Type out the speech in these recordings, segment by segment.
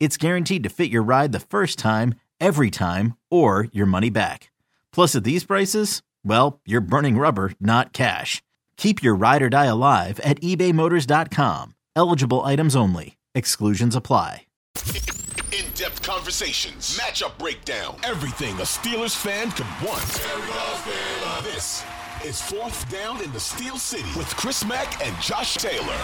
it's guaranteed to fit your ride the first time, every time, or your money back. Plus, at these prices, well, you're burning rubber, not cash. Keep your ride or die alive at ebaymotors.com. Eligible items only. Exclusions apply. In-depth conversations. Matchup breakdown. Everything a Steelers fan could want. This is Fourth Down in the Steel City with Chris Mack and Josh Taylor.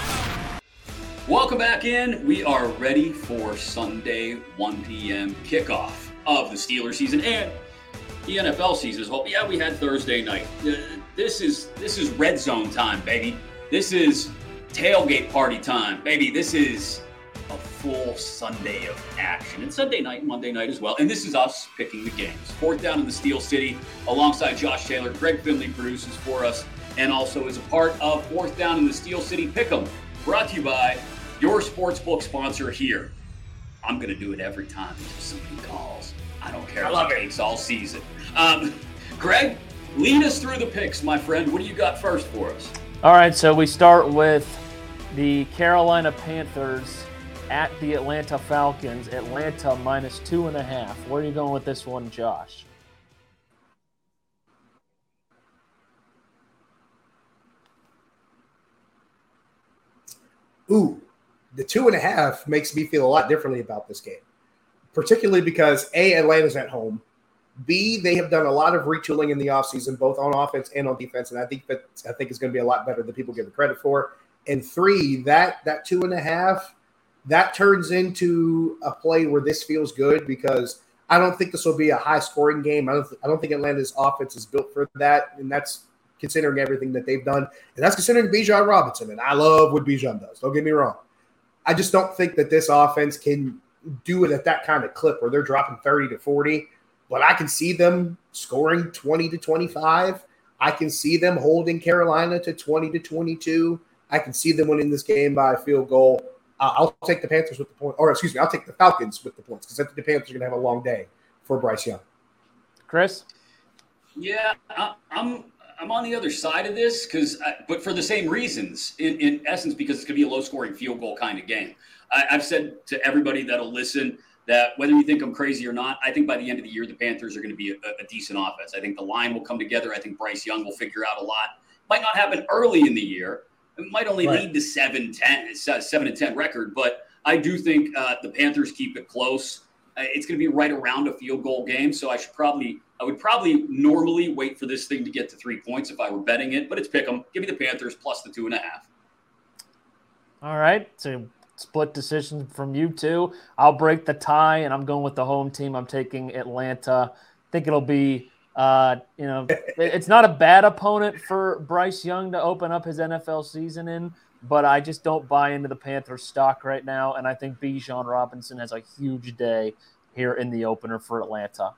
Welcome back in. We are ready for Sunday 1 p.m. kickoff of the Steelers season and the NFL season as well. Yeah, we had Thursday night. This is red zone time, baby. This is tailgate party time, baby. This is a full Sunday of action. And Sunday night, Monday night as well. And this is us picking the games. Fourth Down in the Steel City alongside Josh Taylor. Greg Finley produces for us and also is a part of Fourth Down in the Steel City Pick'em. Brought to you by your sportsbook sponsor here. I'm going to do it every time until somebody calls. I don't care. I love it. It's all season. Greg, lead us through the picks, my friend. What do you got first for us? All right, so we start with the Carolina Panthers at the Atlanta Falcons. Atlanta minus 2.5. Where are you going with this one, Josh? Ooh, the 2.5 makes me feel a lot differently about this game, particularly because A, Atlanta's at home. B, they have done a lot of retooling in the offseason, both on offense and on defense, and I think it's going to be a lot better than people give it credit for. And three, that 2.5, that turns into a play where this feels good because I don't think this will be a high-scoring game. I don't think Atlanta's offense is built for that, and that's considering everything that they've done. And that's considering Bijan Robinson. And I love what Bijan does. Don't get me wrong. I just don't think that this offense can do it at that kind of clip where they're dropping 30 to 40. But I can see them scoring 20 to 25. I can see them holding Carolina to 20 to 22. I can see them winning this game by a field goal. I'll take the Panthers with the points. Or excuse me, I'll take the Falcons with the points because I think the Panthers are going to have a long day for Bryce Young. Chris? Yeah, I'm on the other side of this, but for the same reasons, in essence, because it's going to be a low-scoring field goal kind of game. I've said to everybody that'll listen that whether you think I'm crazy or not, I think by the end of the year, the Panthers are going to be a decent offense. I think the line will come together. I think Bryce Young will figure out a lot. Might not happen early in the year. It might only lead to 7-10 record, but I do think the Panthers keep it close. It's going to be right around a field goal game, so I would probably normally wait for this thing to get to 3 points if I were betting it, but it's pick 'em. Give me the Panthers plus the 2.5. All right, so split decision from you two. I'll break the tie, and I'm going with the home team. I'm taking Atlanta. I think it'll be, it's not a bad opponent for Bryce Young to open up his NFL season in, but I just don't buy into the Panthers stock right now, and I think Bijan Robinson has a huge day here in the opener for Atlanta.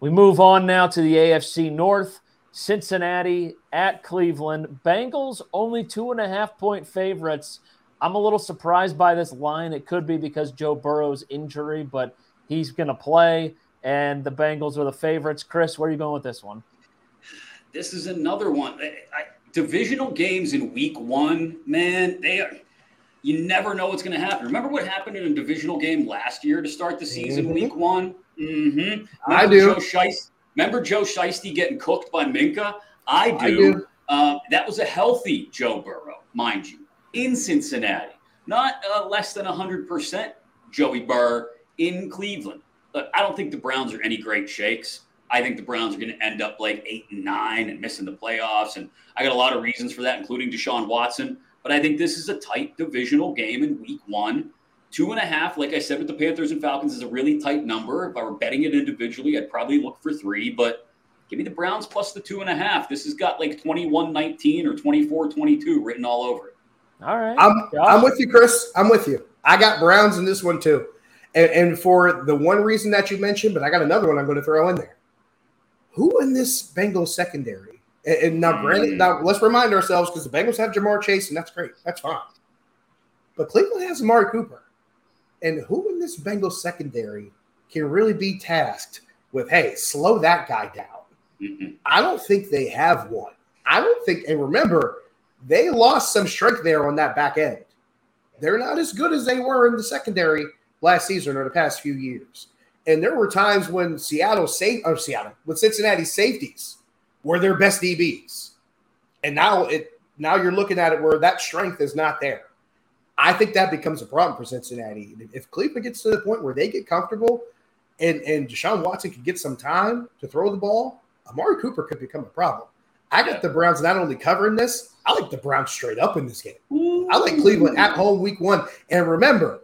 We move on now to the AFC North, Cincinnati at Cleveland. Bengals only 2.5-point favorites. I'm a little surprised by this line. It could be because Joe Burrow's injury, but he's going to play, and the Bengals are the favorites. Chris, where are you going with this one? This is another one. Divisional games in week one, man, you never know what's going to happen. Remember what happened in a divisional game last year to start the season week one? Mm-hmm. Remember Joe Shiesty getting cooked by Minka? I do. That was a healthy Joe Burrow, mind you, in Cincinnati. Not less than 100% Joey Burr in Cleveland. Look, I don't think the Browns are any great shakes. I think the Browns are going to end up like 8-9 and missing the playoffs. And I got a lot of reasons for that, including Deshaun Watson. But I think this is a tight divisional game in week one. 2.5, like I said, with the Panthers and Falcons is a really tight number. If I were betting it individually, I'd probably look for 3. But give me the Browns plus the 2.5. This has got like 21-19 or 24-22 written all over it. All right. I'm with you, Chris. I'm with you. I got Browns in this one too. And for the one reason that you mentioned, but I got another one I'm going to throw in there. Who in this Bengals secondary? And now, granted, now let's remind ourselves, because the Bengals have Ja'Marr Chase, and that's great. That's fine. But Cleveland has Amari Cooper. And who in this Bengals secondary can really be tasked with, hey, slow that guy down? Mm-mm. I don't think they have one. I don't think – and remember, they lost some strength there on that back end. They're not as good as they were in the secondary last season or the past few years. And there were times when Cincinnati's safeties were their best DBs. And now you're looking at it where that strength is not there. I think that becomes a problem for Cincinnati. If Cleveland gets to the point where they get comfortable and Deshaun Watson can get some time to throw the ball, Amari Cooper could become a problem. I got the Browns not only covering this, I like the Browns straight up in this game. Ooh. I like Cleveland at home week one. And remember,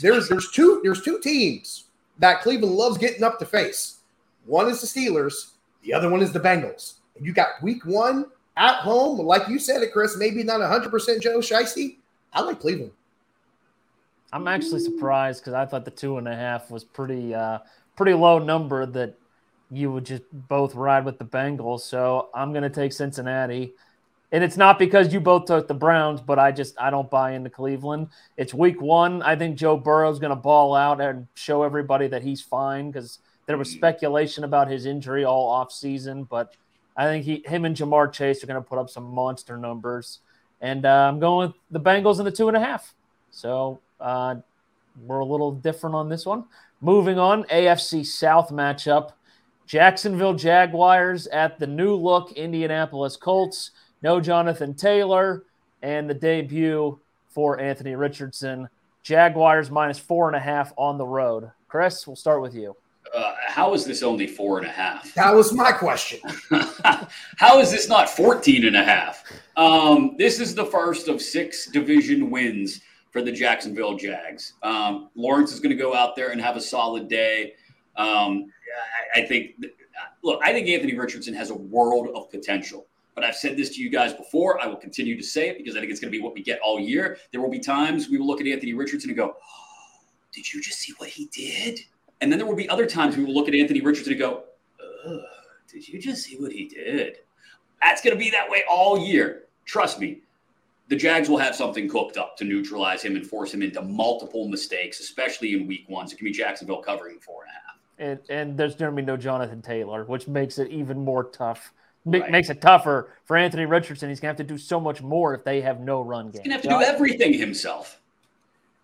there's two teams that Cleveland loves getting up to face. One is the Steelers. The other one is the Bengals. And you got week one at home. Like you said it, Chris, maybe not 100% Joe Shiesty. I like Cleveland. I'm actually surprised because I thought the 2.5 was pretty low number that you would just both ride with the Bengals. So I'm going to take Cincinnati. And it's not because you both took the Browns, but I don't buy into Cleveland. It's week one. I think Joe Burrow's going to ball out and show everybody that he's fine because there was speculation about his injury all offseason. But I think him and Ja'Marr Chase are going to put up some monster numbers. And I'm going with the Bengals in the 2.5. So we're a little different on this one. Moving on, AFC South matchup. Jacksonville Jaguars at the new look Indianapolis Colts. No Jonathan Taylor, and the debut for Anthony Richardson. Jaguars minus 4.5 on the road. Chris, we'll start with you. How is this only 4.5? That was my question. How is this not 14.5? This is the first of 6 division wins for the Jacksonville Jags. Lawrence is going to go out there and have a solid day. I think Anthony Richardson has a world of potential. But I've said this to you guys before. I will continue to say it because I think it's going to be what we get all year. There will be times we will look at Anthony Richardson and go, oh, did you just see what he did? And then there will be other times we will look at Anthony Richardson and go, oh, did you just see what he did? That's going to be that way all year. Trust me. The Jags will have something cooked up to neutralize him and force him into multiple mistakes, especially in week one. So it can be Jacksonville covering 4.5. And there's going to be no Jonathan Taylor, which makes it even more tough. Right. Makes it tougher for Anthony Richardson. He's going to have to do so much more if they have no run game. He's going to have to do everything himself.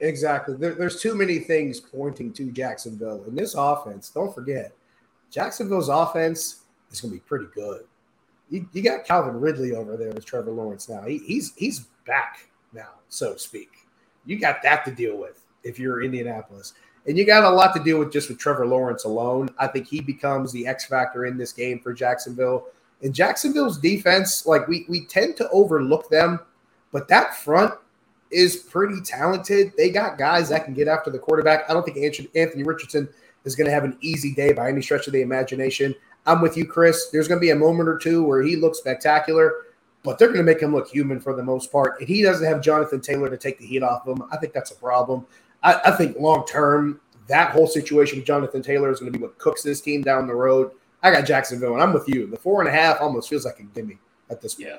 Exactly. There's too many things pointing to Jacksonville. And this offense, don't forget, Jacksonville's offense is going to be pretty good. You got Calvin Ridley over there with Trevor Lawrence now. He's back now, so to speak. You got that to deal with if you're Indianapolis. And you got a lot to deal with just with Trevor Lawrence alone. I think he becomes the X factor in this game for Jacksonville. And Jacksonville's defense, like we tend to overlook them, but that front is pretty talented. They got guys that can get after the quarterback. I don't think Anthony Richardson is going to have an easy day by any stretch of the imagination. I'm with you, Chris. There's going to be a moment or two where he looks spectacular, but they're going to make him look human for the most part. And he doesn't have Jonathan Taylor to take the heat off of him. I think that's a problem. I think long-term, that whole situation with Jonathan Taylor is going to be what cooks this team down the road. I got Jacksonville, and I'm with you. The 4.5 almost feels like a gimme at this point. Yeah.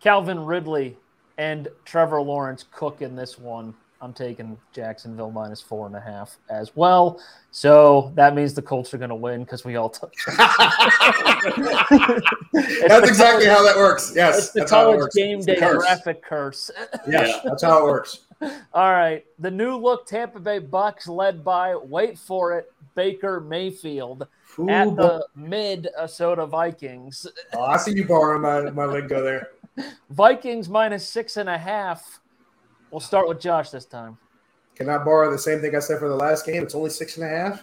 Calvin Ridley and Trevor Lawrence cook in this one. I'm taking Jacksonville minus 4.5 as well. So that means the Colts are going to win because we all took it. That's exactly how that works. Yes, it's the college game day graphic curse. Yeah, that's how it works. All right, the new look Tampa Bay Bucks led by, wait for it, Baker Mayfield. Ooh, at the Minnesota Vikings. Oh, I see you borrowing my lingo there. Vikings minus 6.5. We'll start with Josh this time. Can I borrow the same thing I said for the last game? It's only 6.5.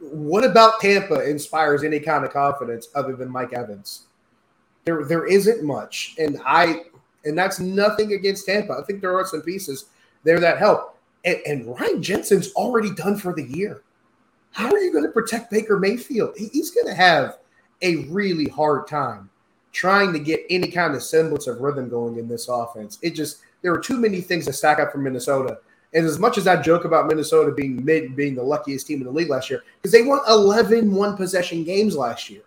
What about Tampa inspires any kind of confidence other than Mike Evans? There isn't much, and that's nothing against Tampa. I think there are some pieces there that help. And Ryan Jensen's already done for the year. How are you going to protect Baker Mayfield? He's going to have a really hard time trying to get any kind of semblance of rhythm going in this offense. There are too many things that stack up for Minnesota. And as much as I joke about Minnesota being being the luckiest team in the league last year, because they won 11 one-possession games last year.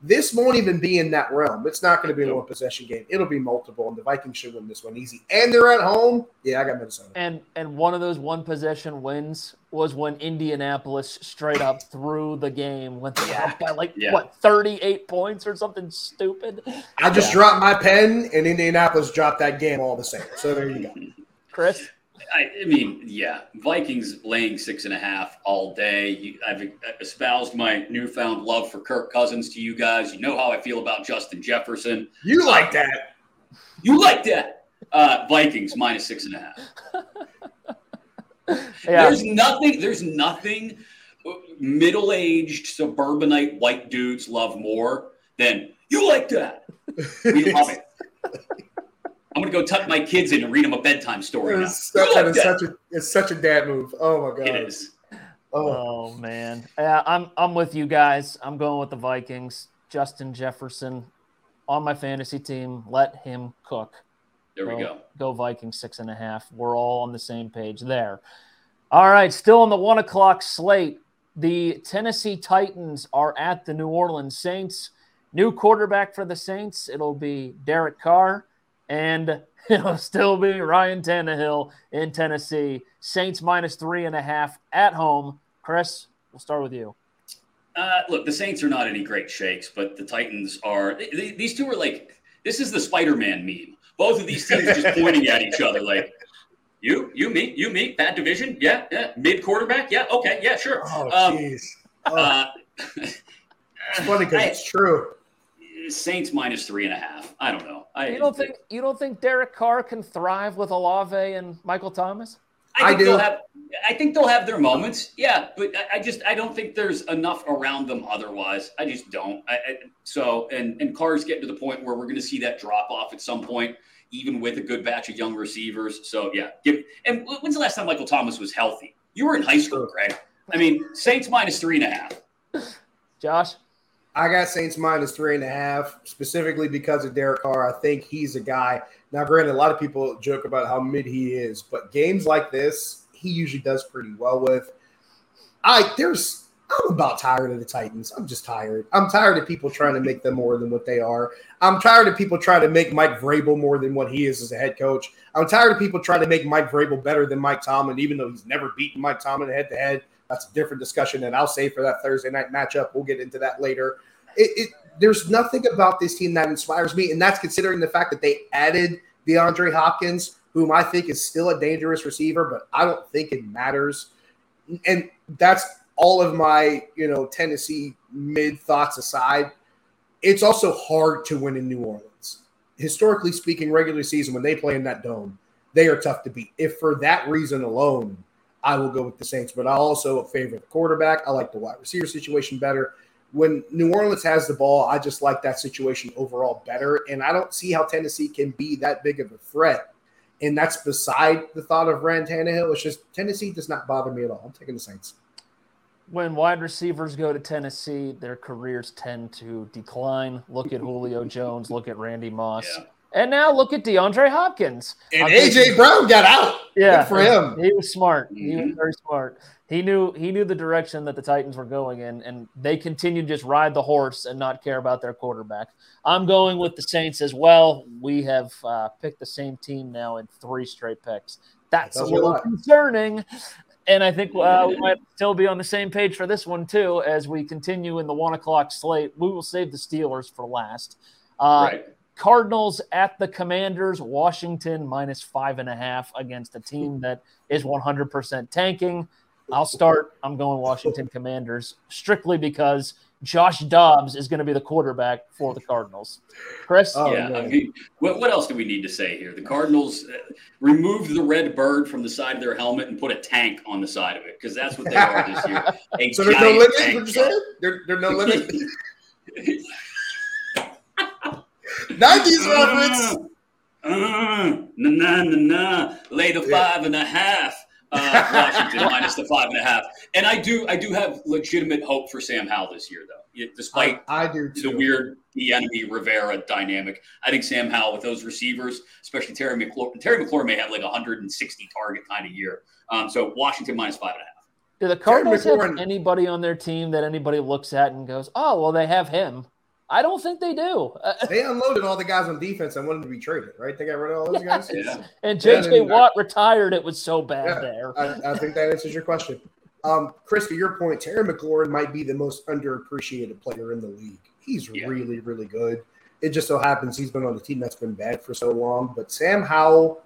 This won't even be in that realm. It's not going to be a one-possession game. It'll be multiple, and the Vikings should win this one easy. And they're at home. Yeah, I got Minnesota. And one of those one-possession wins was when Indianapolis straight up threw the game. Went up by 38 points or something stupid? I just dropped my pen, and Indianapolis dropped that game all the same. So there you go. Chris? I mean, Vikings laying 6.5 all day. I've espoused my newfound love for Kirk Cousins to you guys. You know how I feel about Justin Jefferson. You like that. You like that. Vikings minus 6.5. There's nothing middle-aged suburbanite white dudes love more than you like that. We love it. I'm going to go tuck my kids in and read them a bedtime story. It's such a dad move. Oh, my God. It is. Oh, man. Yeah, I'm with you guys. I'm going with the Vikings. Justin Jefferson on my fantasy team. Let him cook. There we go. Go Vikings 6.5. We're all on the same page there. All right, still on the 1 o'clock slate. The Tennessee Titans are at the New Orleans Saints. New quarterback for the Saints. It'll be Derek Carr. And it'll still be Ryan Tannehill in Tennessee. Saints minus 3.5 at home. Chris, we'll start with you. Look, the Saints are not any great shakes, but the Titans are. These two are like, this is the Spider-Man meme. Both of these teams just pointing at each other like, you, me, bad division, yeah, mid-quarterback, yeah, okay, yeah, sure. Oh, jeez. It's funny because it's true. Saints minus 3.5. I don't know. You don't think Derek Carr can thrive with Olave and Michael Thomas? I think they'll have their moments. Yeah, but I don't think there's enough around them otherwise. I just don't. So Carr's getting to the point where we're going to see that drop off at some point, even with a good batch of young receivers. So yeah. And when's the last time Michael Thomas was healthy? You were in high school, Greg. I mean, Saints minus 3.5. Josh. I got Saints minus 3.5, specifically because of Derek Carr. I think he's a guy. Now, granted, a lot of people joke about how mid he is, but games like this, he usually does pretty well with. I'm about tired of the Titans. I'm just tired. I'm tired of people trying to make them more than what they are. I'm tired of people trying to make Mike Vrabel more than what he is as a head coach. I'm tired of people trying to make Mike Vrabel better than Mike Tomlin, even though he's never beaten Mike Tomlin head-to-head. That's a different discussion, and I'll save for that Thursday night matchup. We'll get into that later. There's nothing about this team that inspires me, and that's considering the fact that they added DeAndre Hopkins, whom I think is still a dangerous receiver, but I don't think it matters. And that's all of my, Tennessee mid-thoughts aside. It's also hard to win in New Orleans. Historically speaking, regular season, when they play in that dome, they are tough to beat. If for that reason alone, I will go with the Saints, but I also favor the quarterback. I like the wide receiver situation better. When New Orleans has the ball, I just like that situation overall better, and I don't see how Tennessee can be that big of a threat, and that's beside the thought of Rand Tannehill. It's just Tennessee does not bother me at all. I'm taking the Saints. When wide receivers go to Tennessee, their careers tend to decline. Look at Julio Jones. Look at Randy Moss. Yeah. And now look at DeAndre Hopkins. And A.J. Brown got out. Yeah, good for him. He was smart. Mm-hmm. He was very smart. He knew the direction that the Titans were going in, and they continued to just ride the horse and not care about their quarterback. I'm going with the Saints as well. We have picked the same team now in 3 straight picks. That's a little concerning. And I think we might still be on the same page for this one, too, as we continue in the 1 o'clock slate. We will save the Steelers for last. Right. Cardinals at the Commanders, Washington minus 5.5 against a team that is 100% tanking. I'll start. I'm going Washington Commanders strictly because Josh Dobbs is going to be the quarterback for the Cardinals. Chris? Oh, yeah. I mean, what else do we need to say here? The Cardinals removed the red bird from the side of their helmet and put a tank on the side of it because that's what they are this year. So there's no limit? What you said? There's no limit? 90s reference. Lay the 5.5. Washington minus the 5.5, and I do have legitimate hope for Sam Howell this year, though. Despite the weird Bieniemy Rivera dynamic, I think Sam Howell with those receivers, especially Terry McLaurin may have like 160 target kind of year. So Washington minus 5.5. Do the Cardinals have anybody on their team that anybody looks at and goes, "Oh, well, they have him"? I don't think they do. They unloaded all the guys on defense and wanted to be traded, right? They got rid of all those guys. Yeah. And J.J. Watt retired. It was so bad there. I think that answers your question. Chris, to your point, Terry McLaurin might be the most underappreciated player in the league. He's really, really good. It just so happens he's been on the team that's been bad for so long. But Sam Howell,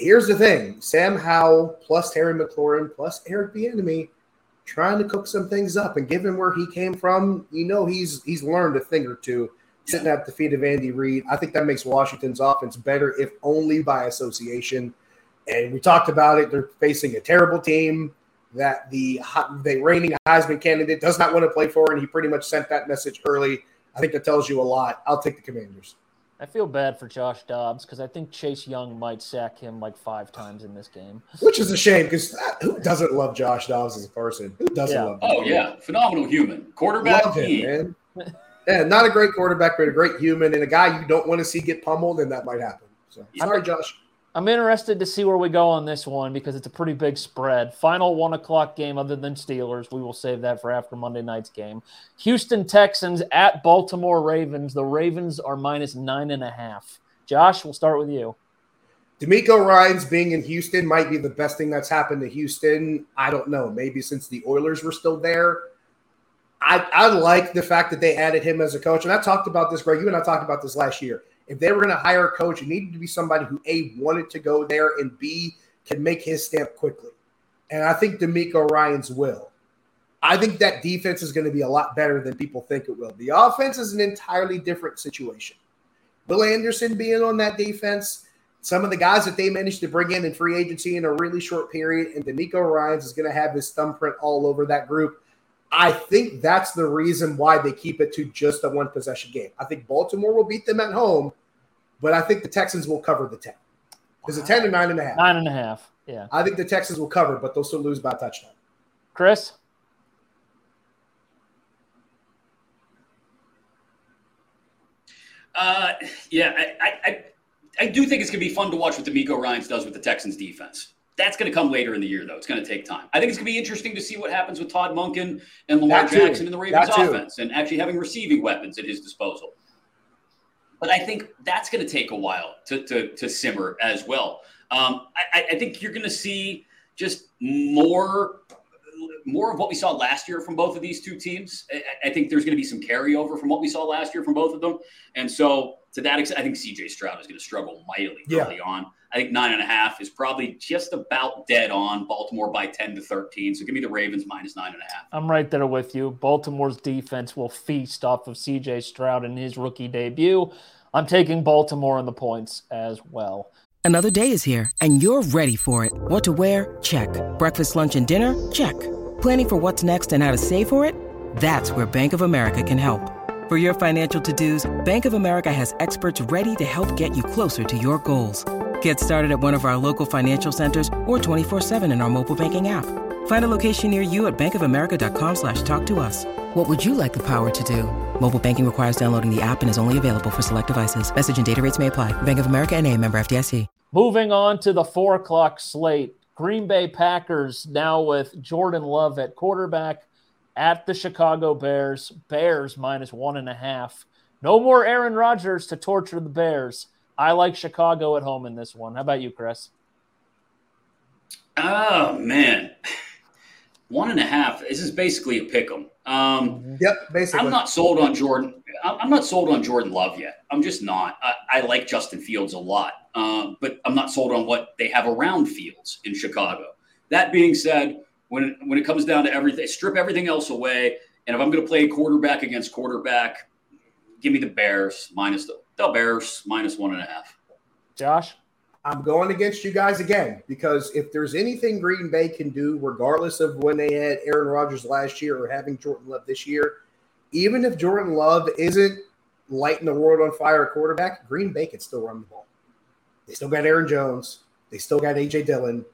here's the thing. Sam Howell plus Terry McLaurin plus Eric Bieniemy trying to cook some things up, and given where he came from, you know he's learned a thing or two sitting at the feet of Andy Reid. I think that makes Washington's offense better, if only by association. And we talked about it. They're facing a terrible team that the reigning Heisman candidate does not want to play for, and he pretty much sent that message early. I think that tells you a lot. I'll take the Commanders. I feel bad for Josh Dobbs because I think Chase Young might sack him like 5 times in this game. Which is a shame because who doesn't love Josh Dobbs as a person? Who doesn't love him? Oh, yeah. Phenomenal human. Quarterback. Love him, man. Yeah, not a great quarterback, but a great human and a guy you don't want to see get pummeled, and that might happen. So, sorry, Josh. I'm interested to see where we go on this one because it's a pretty big spread. Final 1:00 game other than Steelers. We will save that for after Monday night's game. Houston Texans at Baltimore Ravens. The Ravens are minus 9.5. Josh, we'll start with you. DeMeco Ryans being in Houston might be the best thing that's happened to Houston. I don't know. Maybe since the Oilers were still there. I like the fact that they added him as a coach. And I talked about this, Greg. You and I talked about this last year. If they were going to hire a coach, it needed to be somebody who, A, wanted to go there, and, B, can make his stamp quickly. And I think DeMeco Ryans will. I think that defense is going to be a lot better than people think it will. The offense is an entirely different situation. Will Anderson being on that defense, some of the guys that they managed to bring in free agency in a really short period, and DeMeco Ryans is going to have his thumbprint all over that group. I think that's the reason why they keep it to just a one-possession game. I think Baltimore will beat them at home, but I think the Texans will cover the 10. Is it 10 or 9.5? 9.5, yeah. I think the Texans will cover, but they'll still lose by a touchdown. Chris? I do think it's going to be fun to watch what DeMeco Ryans does with the Texans defense. That's going to come later in the year, though. It's going to take time. I think it's going to be interesting to see what happens with Todd Monken and Lamar Jackson in the Ravens offense and actually having receiving weapons at his disposal. But I think that's going to take a while to simmer as well. I think you're going to see just more of what we saw last year from both of these two teams. I think there's going to be some carryover from what we saw last year from both of them. And so to that extent, I think C.J. Stroud is going to struggle mightily early on. I think 9.5 is probably just about dead on. Baltimore by 10-13. So give me the Ravens minus 9.5. I'm right there with you. Baltimore's defense will feast off of C.J. Stroud in his rookie debut. I'm taking Baltimore on the points as well. Another day is here, and you're ready for it. What to wear? Check. Breakfast, lunch, and dinner? Check. Planning for what's next and how to save for it? That's where Bank of America can help. For your financial to-dos, Bank of America has experts ready to help get you closer to your goals. Get started at one of our local financial centers or 24/7 in our mobile banking app. Find a location near you at bankofamerica.com/talktous. What would you like the power to do? Mobile banking requires downloading the app and is only available for select devices. Message and data rates may apply. Bank of America NA, member FDIC. Moving on to the 4:00 slate. Green Bay Packers now with Jordan Love at quarterback at the Chicago Bears. Bears minus 1.5. No more Aaron Rodgers to torture the Bears. I like Chicago at home in this one. How about you, Chris? Oh, man. 1.5. This is basically a pick 'em. Yep, basically. I'm not sold on Jordan Love yet. I'm just not. I like Justin Fields a lot, but I'm not sold on what they have around Fields in Chicago. That being said, when it comes down to everything, strip everything else away. And if I'm going to play quarterback against quarterback, give me the Bears minus the Bears minus 1.5. Josh, I'm going against you guys again, because if there's anything Green Bay can do, regardless of when they had Aaron Rodgers last year or having Jordan Love this year, even if Jordan Love isn't lighting the world on fire at quarterback, Green Bay can still run the ball. They still got Aaron Jones. They still got A.J. Dillon.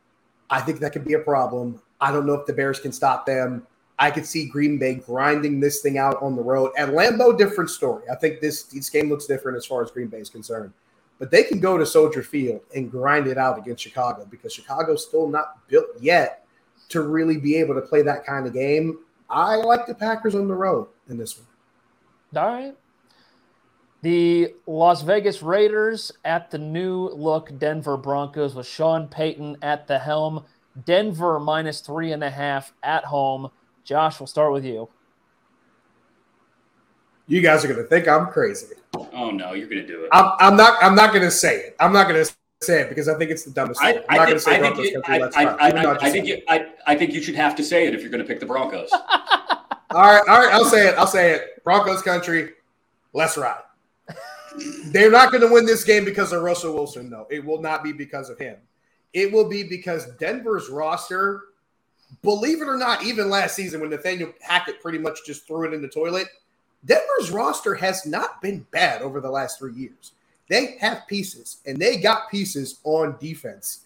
I think that could be a problem. I don't know if the Bears can stop them. I could see Green Bay grinding this thing out on the road. At Lambeau, different story. I think this game looks different as far as Green Bay is concerned. But they can go to Soldier Field and grind it out against Chicago, because Chicago's still not built yet to really be able to play that kind of game. I like the Packers on the road in this one. All right. The Las Vegas Raiders at the new look Denver Broncos with Sean Payton at the helm. Denver minus 3.5 at home. Josh, we'll start with you. You guys are going to think I'm crazy. Oh, no, you're going to do it. I'm not going to say it. I'm not going to say it because I think it's the dumbest thing. I'm not going to say Broncos country. I think you should have to say it if you're going to pick the Broncos. All right, I'll say it. Broncos country, let's ride. They're not going to win this game because of Russell Wilson, though. It will not be because of him. It will be because Denver's roster, believe it or not, even last season when Nathaniel Hackett pretty much just threw it in the toilet, Denver's roster has not been bad over the last 3 years. They have pieces, and they got pieces on defense.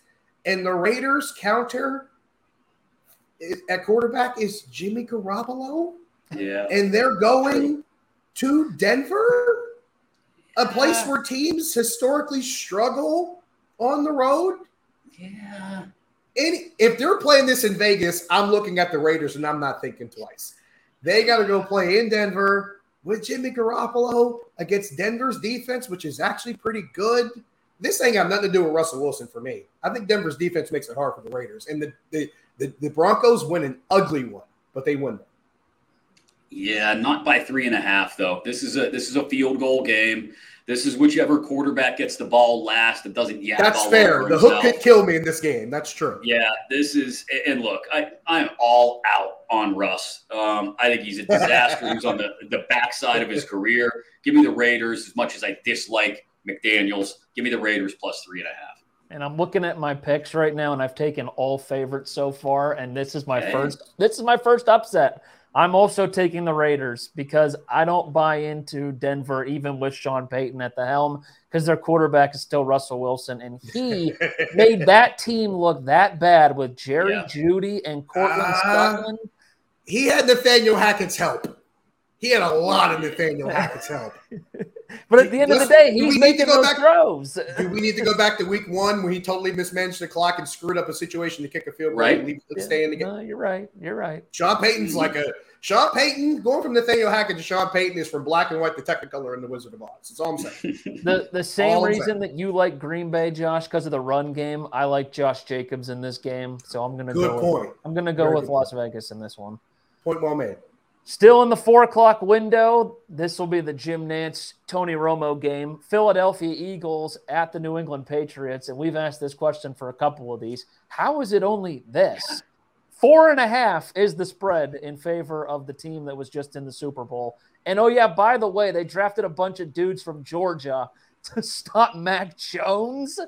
And the Raiders' counter at quarterback is Jimmy Garoppolo. Yeah. And they're going to Denver, a place where teams historically struggle on the road. Yeah. And if they're playing this in Vegas, I'm looking at the Raiders, and I'm not thinking twice. They got to go play in Denver with Jimmy Garoppolo against Denver's defense, which is actually pretty good. This ain't got nothing to do with Russell Wilson for me. I think Denver's defense makes it hard for the Raiders. And the Broncos win an ugly one, but they win it. Yeah, not by 3.5, though. This is a field goal game. This is whichever quarterback gets the ball last that doesn't yap. That's fair. The hook could kill me in this game. That's true. Yeah, this is – and look, I'm all out on Russ. I think he's a disaster. He's on the backside of his career. Give me the Raiders as much as I dislike McDaniels. Give me the Raiders plus 3.5. And I'm looking at my picks right now, and I've taken all favorites so far, and this is my first upset. I'm also taking the Raiders because I don't buy into Denver, even with Sean Payton at the helm, because their quarterback is still Russell Wilson, and he made that team look that bad with Jerry Jeudy and Cortland Sutton. He had Nathaniel Hackett's help. He had a lot of Nathaniel Hackett's help. But at the end of the day, he's making those throws. Do we need to go back to week one where he totally mismanaged the clock and screwed up a situation to kick a field goal and leave it staying again? No, you're right. You're right. Sean Payton, going from Nathaniel Hackett to Sean Payton is from black and white to Technicolor in The Wizard of Oz. That's all I'm saying. The same reason that you like Green Bay, Josh, because of the run game. I like Josh Jacobs in this game, so I'm going to go with Las Vegas in this one. Point well made. Still in the 4:00 window, this will be the Jim Nance, Tony Romo game. Philadelphia Eagles at the New England Patriots, and we've asked this question for a couple of these. How is it only this? 4.5 is the spread in favor of the team that was just in the Super Bowl. And, oh, yeah, by the way, they drafted a bunch of dudes from Georgia to stop Mac Jones.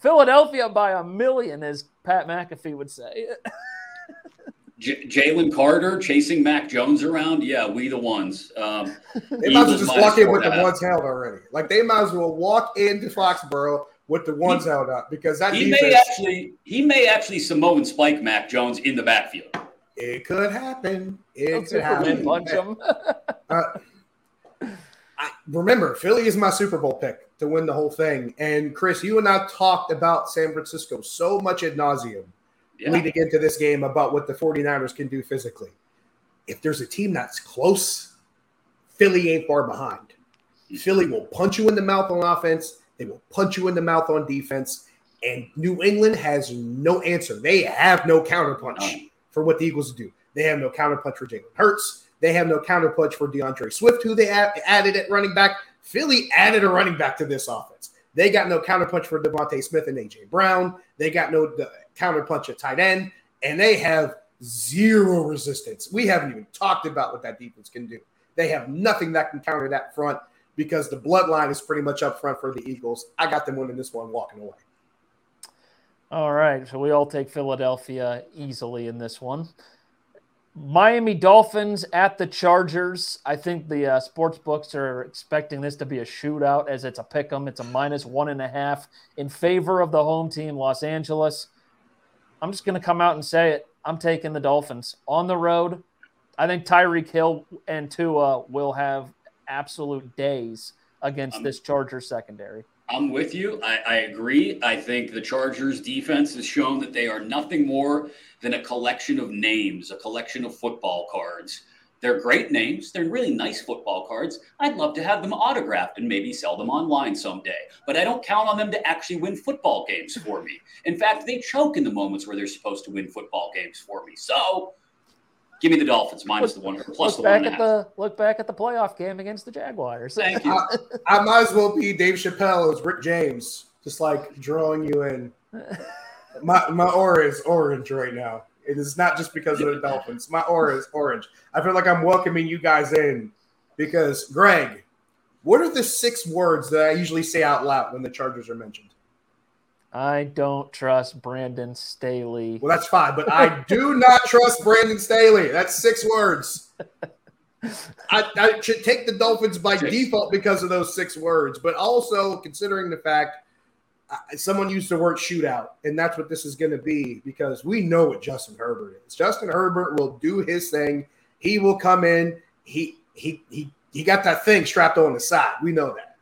Philadelphia by 1,000,000, as Pat McAfee would say. Jalen Carter chasing Mac Jones around? Yeah, we the ones. They might as well just walk in with the ones held already. Like, they might as well walk into Foxborough with the ones held up, because that defense, he may actually Samoan spike Mac Jones in the backfield. It could happen. It could happen. Punch him. Remember, Philly is my Super Bowl pick to win the whole thing. And Chris, you and I talked about San Francisco so much ad nauseum. Yeah. Leading into this game about what the 49ers can do physically. If there's a team that's close, Philly ain't far behind. Philly will punch you in the mouth on offense. They will punch you in the mouth on defense. And New England has no answer. They have no counterpunch for what the Eagles do. They have no counterpunch for Jalen Hurts. They have no counterpunch for DeAndre Swift, who they added at running back. Philly added a running back to this offense. They got no counterpunch for Devontae Smith and A.J. Brown. They got no counterpunch at tight end. And they have zero resistance. We haven't even talked about what that defense can do. They have nothing that can counter that front because the bloodline is pretty much up front for the Eagles. I got them winning this one walking away. All right, so we all take Philadelphia easily in this one. Miami Dolphins at the Chargers. I think the sports books are expecting this to be a shootout as it's a pick'em. It's a -1.5 in favor of the home team, Los Angeles. I'm just going to come out and say it. I'm taking the Dolphins on the road. I think Tyreek Hill and Tua will have absolute days against this Chargers secondary. I'm with you. I agree. I think the Chargers defense has shown that they are nothing more than a collection of names, a collection of football cards. They're great names. They're really nice football cards. I'd love to have them autographed and maybe sell them online someday, but I don't count on them to actually win football games for me. In fact, they choke in the moments where they're supposed to win football games for me. So give me the Dolphins minus the one, plus the 1.5. Look back at the playoff game against the Jaguars. Thank you. I might as well be Dave Chappelle as Rick James, just like drawing you in. My aura is orange right now. It is not just because of the Dolphins. My aura is orange. I feel like I'm welcoming you guys in because, Greg, what are the 6 words that I usually say out loud when the Chargers are mentioned? I don't trust Brandon Staley. Well, that's fine, but I do not trust Brandon Staley. That's 6 words. I should take the Dolphins by default because of those 6 words, but also considering the fact someone used the word shootout, and that's what this is going to be because we know what Justin Herbert is. Justin Herbert will do his thing. He will come in. He got that thing strapped on the side. We know that.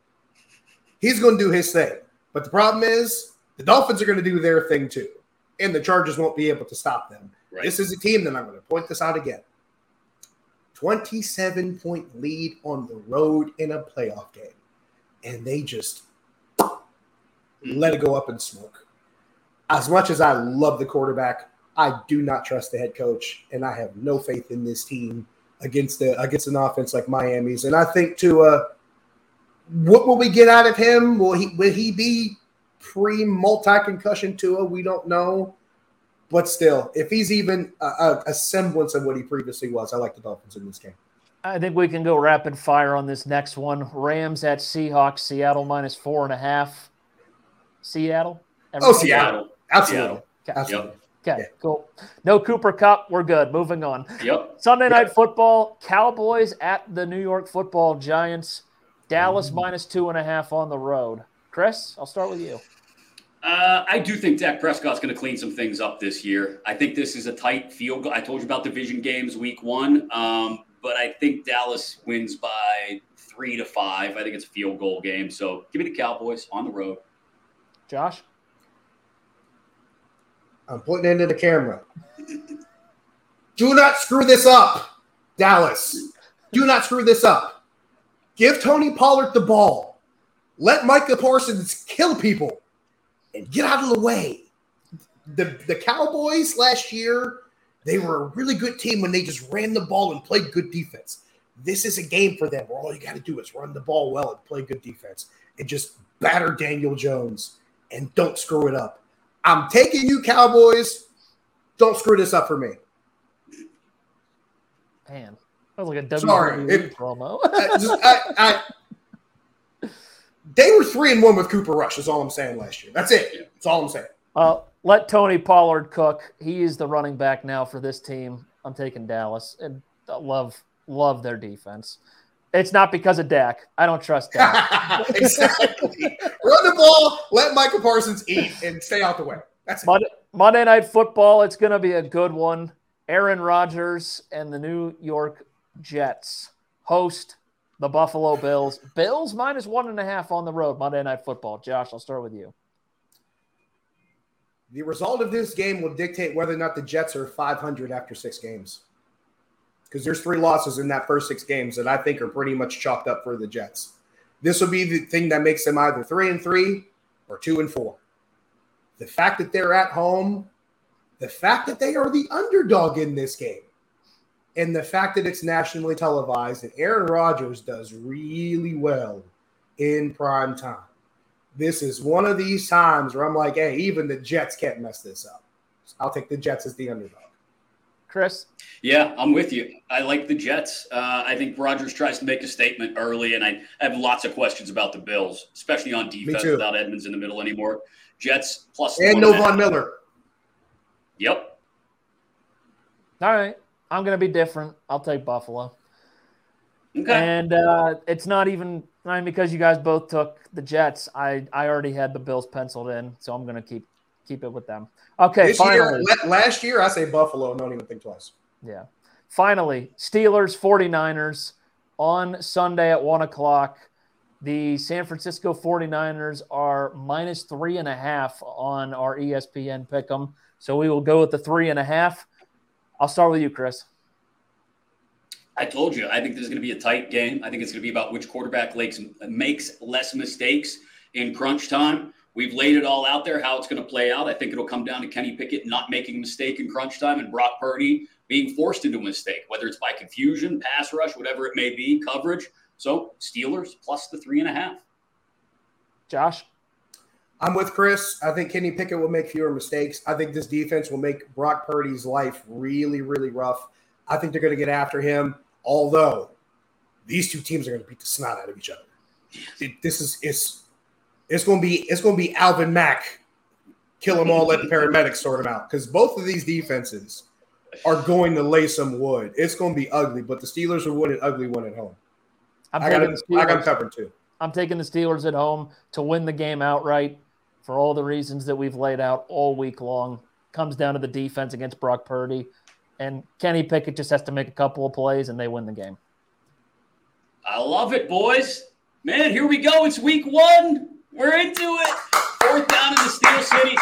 He's going to do his thing, but the problem is, the Dolphins are going to do their thing too, and the Chargers won't be able to stop them. Right. This is a team that I'm going to point this out again. 27-point lead on the road in a playoff game, and they just let it go up in smoke. As much as I love the quarterback, I do not trust the head coach, and I have no faith in this team against an offense like Miami's. And I think what will we get out of him? Will he be pre-multi-concussion Tua? We don't know. But still, if he's even a semblance of what he previously was, I like the Dolphins in this game. I think we can go rapid fire on this next one. Rams at Seahawks, Seattle -4.5. Seattle? Everybody? Oh, Seattle. Absolutely. Seattle. Okay. Absolutely. Yep. Okay, yeah. Cool. No Cooper Kupp. We're good. Moving on. Yep. Sunday Night Football, Cowboys at the New York Football Giants, Dallas -2.5 on the road. Chris, I'll start with you. I do think Dak Prescott's going to clean some things up this year. I think this is a tight field goal. I told you about division games week 1, but I think Dallas wins by 3-5. I think it's a field goal game. So give me the Cowboys on the road. Josh? I'm putting it into the camera. Do not screw this up, Dallas. Do not screw this up. Give Tony Pollard the ball. Let Micah Parsons kill people and get out of the way. The Cowboys last year, they were a really good team when they just ran the ball and played good defense. This is a game for them where all you got to do is run the ball well and play good defense and just batter Daniel Jones and don't screw it up. I'm taking you, Cowboys. Don't screw this up for me. Man, that was like a WWE promo. They were 3-1 with Cooper Rush is all I'm saying last year. That's it. That's all I'm saying. Let Tony Pollard cook. He is the running back now for this team. I'm taking Dallas. And I love their defense. It's not because of Dak. I don't trust Dak. Exactly. Run the ball, let Micah Parsons eat, and stay out the way. That's it. Monday Night Football, it's going to be a good one. Aaron Rodgers and the New York Jets host the Buffalo Bills. Bills -1.5 on the road, Monday Night Football. Josh, I'll start with you. The result of this game will dictate whether or not the Jets are 500 after 6 games. Because there's 3 losses in that first 6 games that I think are pretty much chalked up for the Jets. This will be the thing that makes them either 3-3 or 2-4. The fact that they're at home, the fact that they are the underdog in this game, and the fact that it's nationally televised and Aaron Rodgers does really well in prime time. This is one of these times where I'm like, hey, even the Jets can't mess this up. I'll take the Jets as the underdog. Chris? Yeah, I'm with you. I like the Jets. I think Rodgers tries to make a statement early, and I have lots of questions about the Bills, especially on defense without Edmonds in the middle anymore. Jets plus and no Von Miller. Yep. All right. I'm going to be different. I'll take Buffalo. Okay. And it's not even – I mean, because you guys both took the Jets, I already had the Bills penciled in, so I'm going to keep it with them. Okay, last year I say Buffalo, don't even think twice. Yeah. Finally, Steelers, 49ers on Sunday at 1 o'clock. The San Francisco 49ers are minus 3.5 on our ESPN pick'em, so we will go with the 3.5. I'll start with you, Chris. I told you, I think this is going to be a tight game. I think it's going to be about which quarterback makes less mistakes in crunch time. We've laid it all out there, how it's going to play out. I think it'll come down to Kenny Pickett not making a mistake in crunch time and Brock Purdy being forced into a mistake, whether it's by confusion, pass rush, whatever it may be, coverage. So Steelers plus the 3.5. Josh? I'm with Chris. I think Kenny Pickett will make fewer mistakes. I think this defense will make Brock Purdy's life really, really rough. I think they're going to get after him, although these two teams are going to beat the snot out of each other. It's going to be Alvin Mack, kill them all, let the paramedics sort them out, because both of these defenses are going to lay some wood. It's going to be ugly, but the Steelers are winning an ugly one at home. I got covered too. I'm taking the Steelers at home to win the game outright for all the reasons that we've laid out all week long. Comes down to the defense against Brock Purdy. And Kenny Pickett just has to make a couple of plays, and they win the game. I love it, boys. Man, here we go. It's week one. We're into it. Fourth down in the Steel City.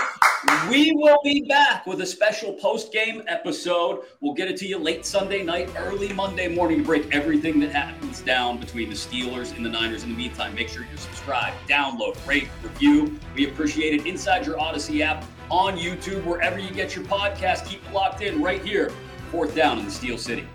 We will be back with a special post-game episode. We'll get it to you late Sunday night, early Monday morning to break everything that happens down between the Steelers and the Niners. In the meantime, make sure you're subscribed, download, rate, review. We appreciate it inside your Odyssey app, on YouTube, wherever you get your podcast. Keep it locked in right here. Fourth down in the Steel City.